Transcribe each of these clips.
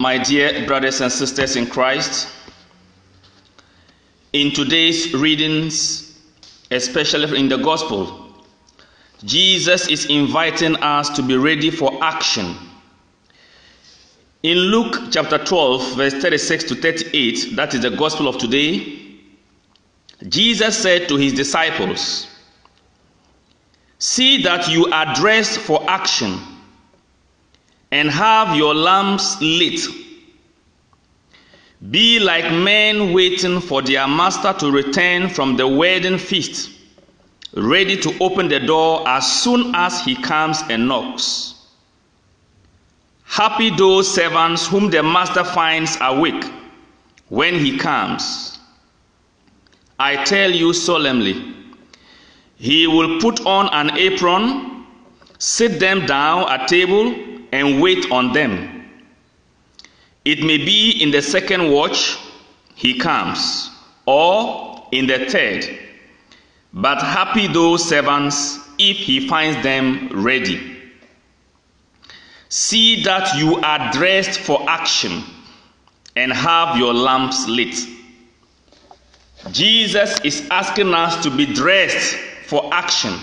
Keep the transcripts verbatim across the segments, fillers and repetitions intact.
My dear brothers and sisters in Christ, in today's readings, especially in the gospel, Jesus is inviting us to be ready for action. In Luke chapter twelve, verse thirty-six to thirty-eight, that is the gospel of today, Jesus said to his disciples, "See that you are dressed for action, and have your lamps lit. Be like men waiting for their master to return from the wedding feast, ready to open the door as soon as he comes and knocks. Happy those servants whom the master finds awake when he comes. I tell you solemnly, he will put on an apron, sit them down at table, and wait on them. It may be in the second watch he comes, or in the third. But happy those servants if he finds them ready. See that you are dressed for action and have your lamps lit." Jesus is asking us to be dressed for action.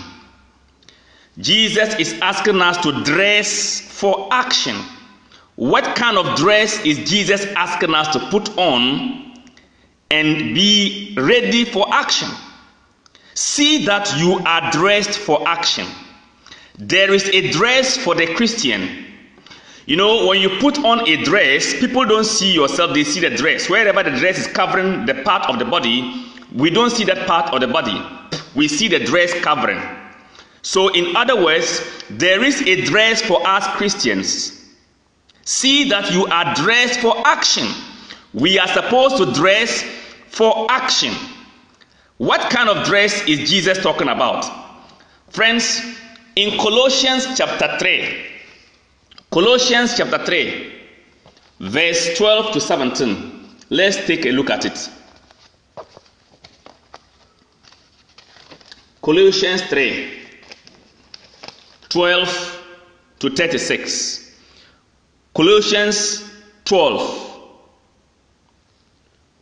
Jesus is asking us to dress for action. What kind of dress is Jesus asking us to put on and be ready for action? See that you are dressed for action. There is a dress for the Christian. You know, when you put on a dress, people don't see yourself, they see the dress. Wherever the dress is covering the part of the body, we don't see that part of the body. We see the dress covering. So in other words, there is a dress for us Christians. See that you are dressed for action. We are supposed to dress for action. What kind of dress is Jesus talking about? Friends, in Colossians chapter three, Colossians chapter three, verse twelve to seventeen, let's take a look at it. Colossians three, twelve to thirty-six. Colossians twelve.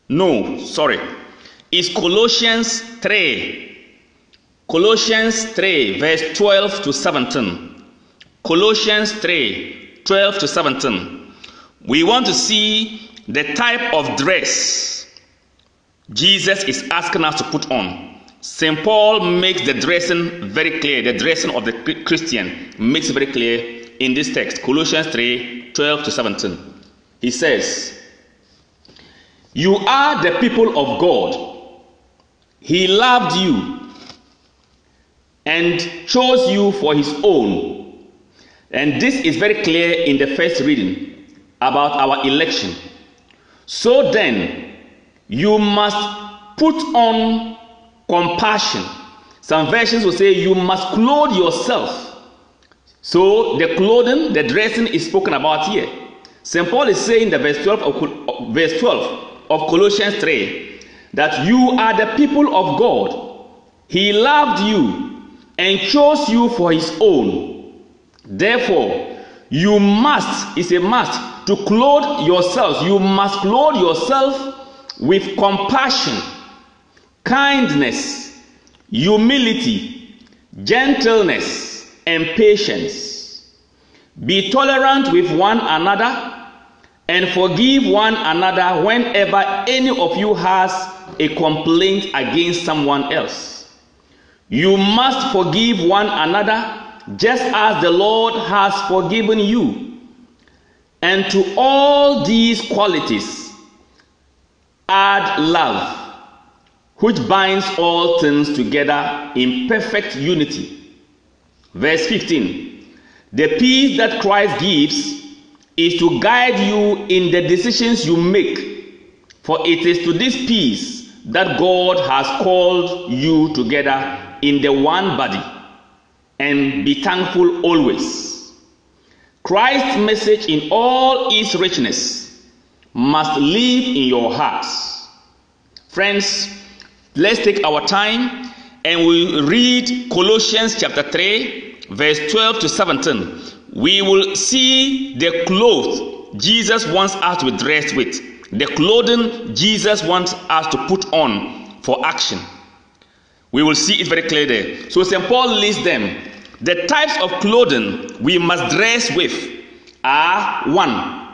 No, sorry. It's Colossians three. Colossians three, verse twelve to seventeen. Colossians three, twelve to seventeen. We want to see the type of dress Jesus is asking us to put on. Saint Paul makes the dressing very clear. The dressing of the Christian makes it very clear in this text. Colossians three, twelve to seventeen. He says, "You are the people of God. He loved you and chose you for his own." And this is very clear in the first reading about our election. "So then, you must put on compassion." Some versions will say you must clothe yourself. So the clothing, the dressing is spoken about here. Saint Paul is saying in the verse twelve of, verse twelve of Colossians three that you are the people of God. He loved you and chose you for his own. Therefore, you must, it's a must, to clothe yourselves. You must clothe yourself with compassion, kindness, humility, gentleness, and patience. Be tolerant with one another and forgive one another whenever any of you has a complaint against someone else. You must forgive one another just as the Lord has forgiven you. And to all these qualities, add love, which binds all things together in perfect unity. Verse fifteen. "The peace that Christ gives is to guide you in the decisions you make, for it is to this peace that God has called you together in the one body. And be thankful always." Christ's message in all its richness must live in your hearts. Friends, let's take our time and we'll read Colossians chapter three, verse twelve to seventeen. We will see the clothes, Jesus wants us to be dressed with, the clothing Jesus wants us to put on for action. We will see it very clearly there. So Saint Paul lists them. The types of clothing we must dress with are one.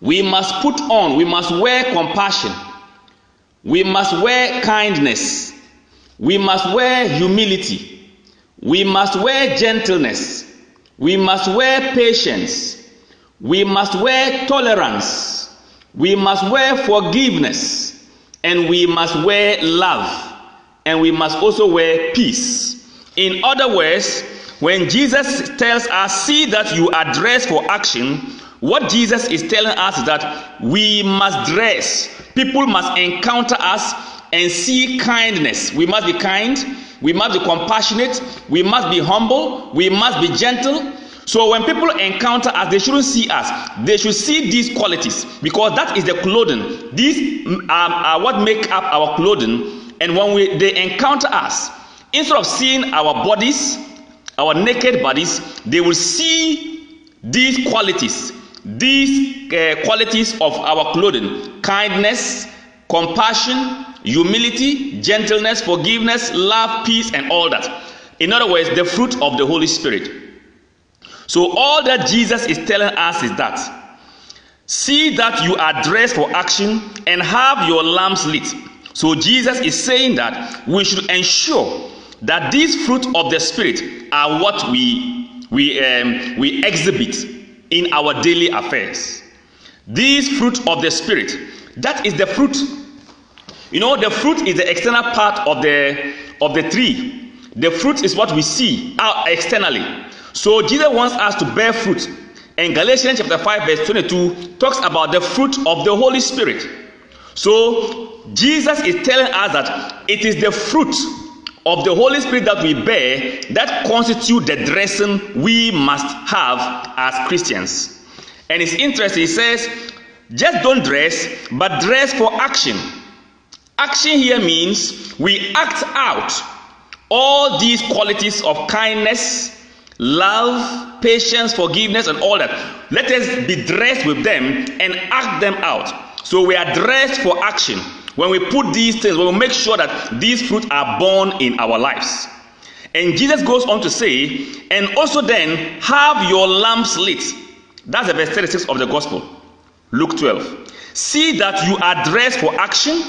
We must put on, we must wear compassion. We must wear kindness. We must wear humility. We must wear gentleness. We must wear patience. We must wear tolerance. We must wear forgiveness. And we must wear love. And we must also wear peace. In other words, when Jesus tells us, see that you are dressed for action, what Jesus is telling us is that we must dress. People must encounter us and see kindness. We must be kind. We must be compassionate. We must be humble. We must be gentle. So when people encounter us, they shouldn't see us. They should see these qualities, because that is the clothing. These are, are what make up our clothing. And when we, they encounter us, instead of seeing our bodies, our naked bodies, they will see these qualities. These uh, qualities of our clothing: kindness, compassion, humility, gentleness, forgiveness, love, peace, and all that. In other words, the fruit of the Holy Spirit. So all that Jesus is telling us is that, see that you are dressed for action and have your lamps lit. So Jesus is saying that we should ensure that these fruit of the Spirit are what we, we, um, we exhibit in our daily affairs. These fruit of the Spirit, that is the fruit. You know, the fruit is the external part of the of the tree. The fruit is what we see out externally. So Jesus wants us to bear fruit. And Galatians chapter five verse twenty-two talks about the fruit of the Holy Spirit. So Jesus is telling us that it is the fruit of the Holy Spirit that we bear that constitute the dressing we must have as Christians. And it's interesting, he says, just don't dress, but dress for action. Action here means we act out all these qualities of kindness, love, patience, forgiveness, and all that. Let us be dressed with them and act them out. So we are dressed for action. When we put these things, we will make sure that these fruits are born in our lives. And Jesus goes on to say, and also then have your lamps lit. That's the verse thirty-six of the gospel, Luke twelve. See that you are dressed for action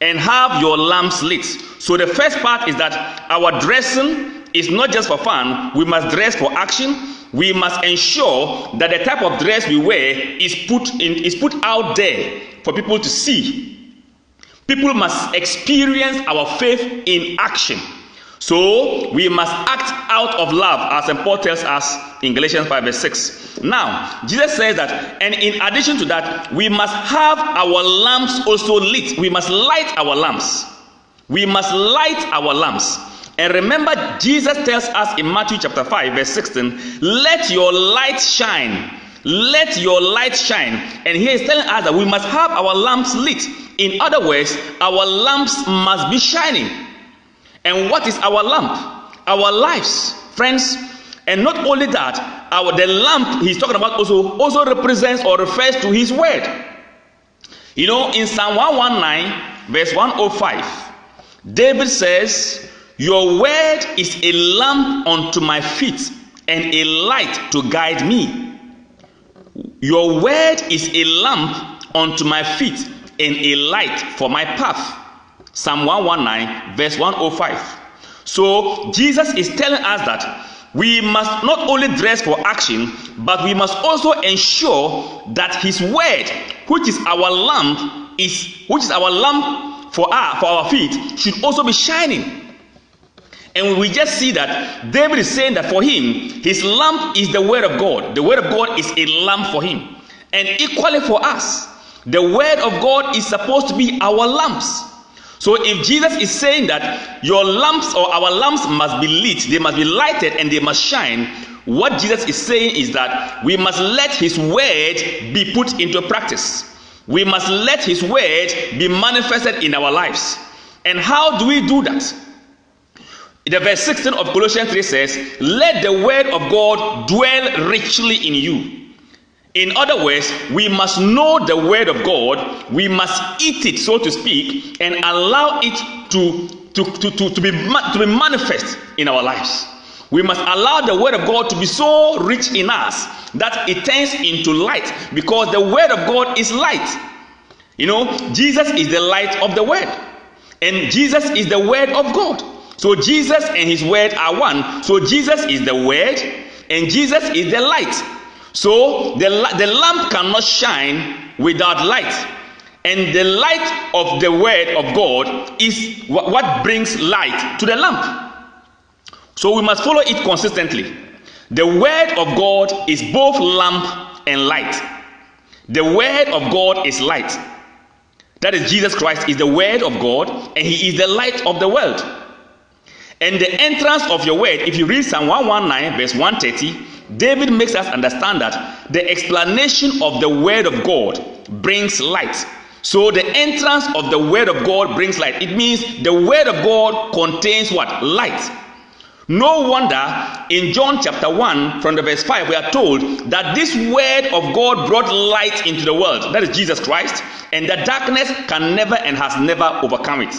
and have your lamps lit. So the first part is that our dressing is not just for fun. We must dress for action. We must ensure that the type of dress we wear is put in, is put out there for people to see. People must experience our faith in action. So we must act out of love, as Saint Paul tells us in Galatians five verse six. Now, Jesus says that, and in addition to that, we must have our lamps also lit. We must light our lamps. We must light our lamps. And remember, Jesus tells us in Matthew chapter five verse sixteen, let your light shine. Let your light shine. And here he's telling us that we must have our lamps lit. In other words, our lamps must be shining. And what is our lamp? Our lives, friends. And not only that, our the lamp he's talking about also, also represents or refers to his word. You know, in Psalm one nineteen, verse one oh five, David says, your word is a lamp unto my feet and a light to guide me. Your word is a lamp unto my feet and a light for my path. Psalm one nineteen, verse one oh five. So Jesus is telling us that we must not only dress for action, but we must also ensure that his word, which is our lamp, is which is our lamp for our for our feet, should also be shining. And we just see that David is saying that for him, his lamp is the word of God. The word of God is a lamp for him. And equally for us, the word of God is supposed to be our lamps. So if Jesus is saying that your lamps or our lamps must be lit, they must be lighted and they must shine, what Jesus is saying is that we must let his word be put into practice. We must let his word be manifested in our lives. And how do we do that? The verse sixteen of Colossians three says, let the word of God dwell richly in you. In other words, we must know the word of God, we must eat it, so to speak, and allow it to, to, to, to, to, be, to be manifest in our lives. We must allow the word of God to be so rich in us that it turns into light, because the word of God is light. You know, Jesus is the light of the word, and Jesus is the word of God. So Jesus and his word are one. So Jesus is the word, and Jesus is the light. So the, the lamp cannot shine without light. And the light of the word of God is what, what brings light to the lamp. So we must follow it consistently. The word of God is both lamp and light. The word of God is light. That is, Jesus Christ is the word of God, and he is the light of the world. And the entrance of your word, if you read Psalm one nineteen, verse one thirty, David makes us understand that the explanation of the word of God brings light. So the entrance of the word of God brings light. It means the word of God contains what? Light. No wonder in John chapter one from the verse five we are told that this word of God brought light into the world. That is Jesus Christ. And that darkness can never and has never overcome it.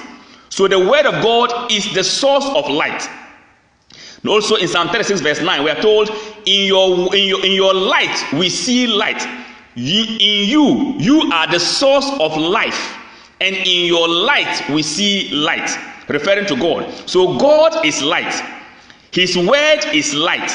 So the word of God is the source of light. And also in Psalm thirty-six verse nine we are told, In your, in your in your light we see light. In you, you are the source of life, and in your light we see light, referring to God. So God is light, his word is light,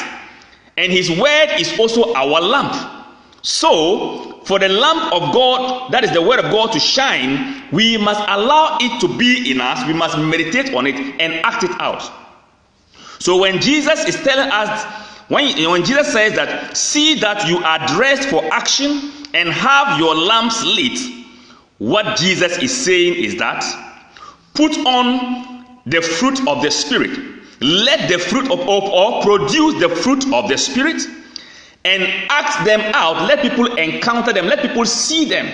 and his word is also our lamp. So for the lamp of God, that is the word of God, to shine, we must allow it to be in us. We must meditate on it and act it out. So when Jesus is telling us, When, when Jesus says that, see that you are dressed for action and have your lamps lit, what Jesus is saying is that, put on the fruit of the Spirit. Let the fruit of, of or produce the fruit of the Spirit and act them out. Let people encounter them. Let people see them.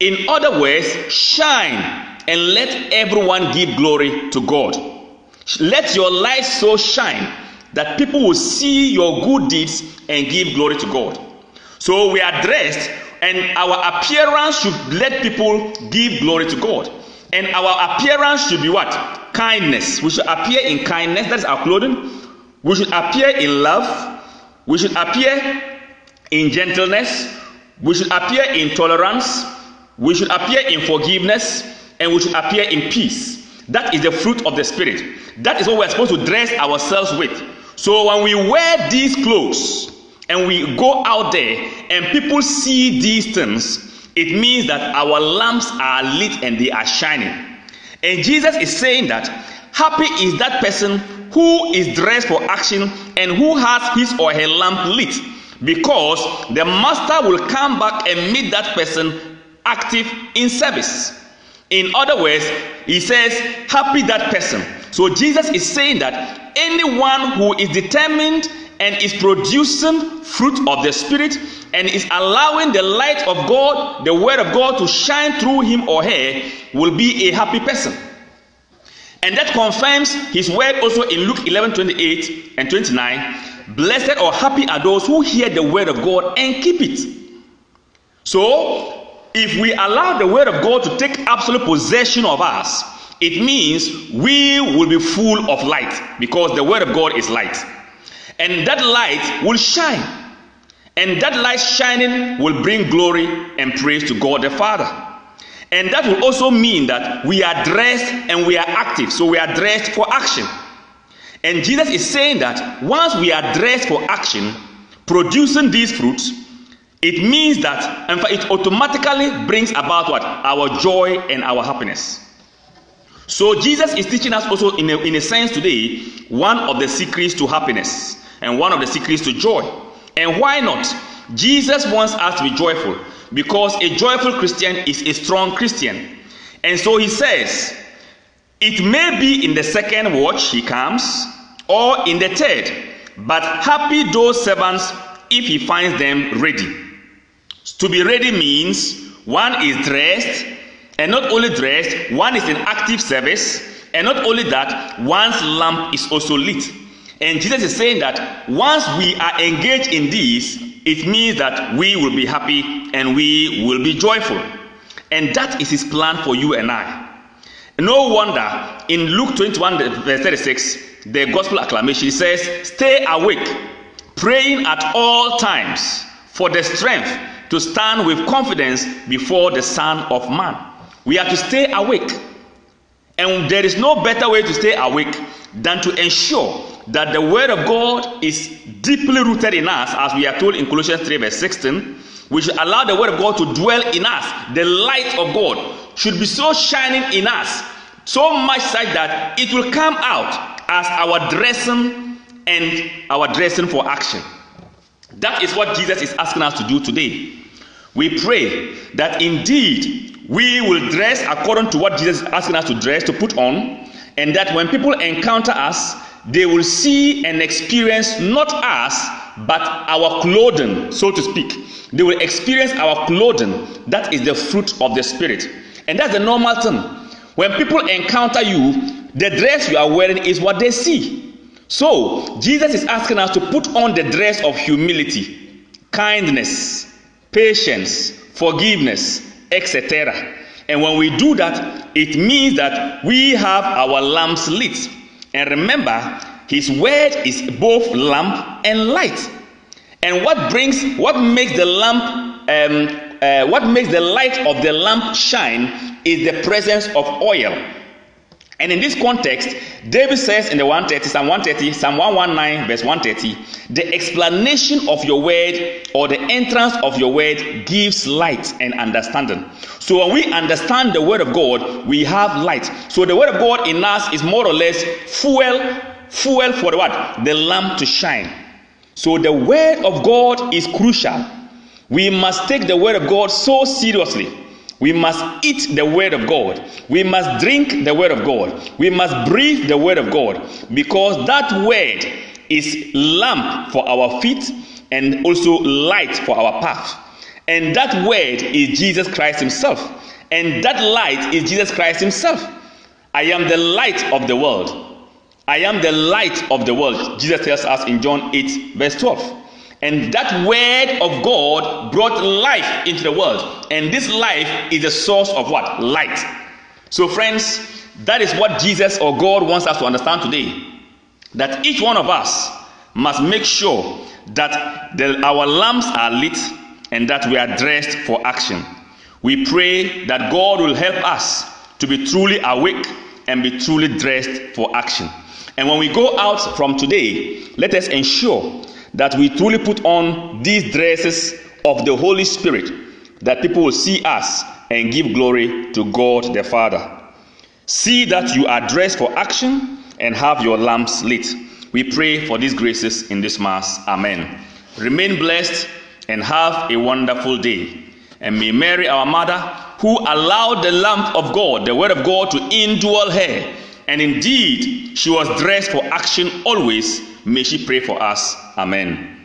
In other words, shine and let everyone give glory to God. Let your light so shine that people will see your good deeds and give glory to God. So we are dressed, and our appearance should let people give glory to God. And our appearance should be what? Kindness. We should appear in kindness. That's our clothing. We should appear in love. We should appear in gentleness. We should appear in tolerance. We should appear in forgiveness. And we should appear in peace. That is the fruit of the Spirit. That is what we are supposed to dress ourselves with. So when we wear these clothes and we go out there and people see these things, it means that our lamps are lit and they are shining. And Jesus is saying that happy is that person who is dressed for action and who has his or her lamp lit, because the master will come back and meet that person active in service. In other words, he says, happy that person. So Jesus is saying that anyone who is determined and is producing fruit of the Spirit and is allowing the light of God, the word of God, to shine through him or her, will be a happy person. And that confirms his word also in Luke eleven twenty-eight and twenty-nine. Blessed or happy are those who hear the word of God and keep it. So if we allow the word of God to take absolute possession of us, it means we will be full of light, because the word of God is light. And that light will shine. And that light shining will bring glory and praise to God the Father. And that will also mean that we are dressed and we are active. So we are dressed for action. And Jesus is saying that once we are dressed for action, producing these fruits, it means that, in fact, it automatically brings about what? Our joy and our happiness. So Jesus is teaching us also, in a, in a sense today, one of the secrets to happiness and one of the secrets to joy. And why not? Jesus wants us to be joyful, because a joyful Christian is a strong Christian. And so he says, it may be in the second watch he comes, or in the third, but happy those servants if he finds them ready. To be ready means one is dressed, and not only dressed, one is in active service, and not only that, one's lamp is also lit. And Jesus is saying that once we are engaged in this, it means that we will be happy and we will be joyful. And that is his plan for you and I. No wonder in Luke twenty-one verse thirty-six, the gospel acclamation says, "Stay awake, praying at all times, for the strength to stand with confidence before the Son of Man." We are to stay awake. And there is no better way to stay awake than to ensure that the word of God is deeply rooted in us, as we are told in Colossians three verse sixteen. We should allow the word of God to dwell in us. The light of God should be so shining in us, so much such that it will come out as our dressing and our dressing for action. That is what Jesus is asking us to do today. We pray that indeed we will dress according to what Jesus is asking us to dress, to put on, and that when people encounter us, they will see and experience not us, but our clothing, so to speak. They will experience our clothing. That is the fruit of the Spirit. And that's the normal thing. When people encounter you, the dress you are wearing is what they see. So, Jesus is asking us to put on the dress of humility, kindness, patience, forgiveness, et cetera. And when we do that, it means that we have our lamps lit. And remember, his word is both lamp and light. And what brings, what makes the lamp, um, uh, what makes the light of the lamp shine is the presence of oil. And in this context, David says in the one thirty, Psalm one thirty, Psalm one nineteen, verse one thirty, "The explanation of your word, or the entrance of your word, gives light and understanding." So when we understand the word of God, we have light. So the word of God in us is more or less fuel, fuel for what? The lamp to shine. So the word of God is crucial. We must take the word of God so seriously. We must eat the word of God. We must drink the word of God. We must breathe the word of God, because that word is lamp for our feet and also light for our path. And that word is Jesus Christ himself. And that light is Jesus Christ himself. "I am the light of the world. I am the light of the world," Jesus tells us in John eight verse twelve. And that word of God brought life into the world. And this life is the source of what? Light. So friends, that is what Jesus or God wants us to understand today. That each one of us must make sure that the, our lamps are lit and that we are dressed for action. We pray that God will help us to be truly awake and be truly dressed for action. And when we go out from today, let us ensure that we truly put on these dresses of the Holy Spirit, that people will see us and give glory to God the Father. See that you are dressed for action and have your lamps lit. We pray for these graces in this Mass. Amen. Remain blessed and have a wonderful day. And may Mary, our mother, who allowed the lamp of God, the word of God, to indwell her, and indeed she was dressed for action always, may she pray for us. Amen.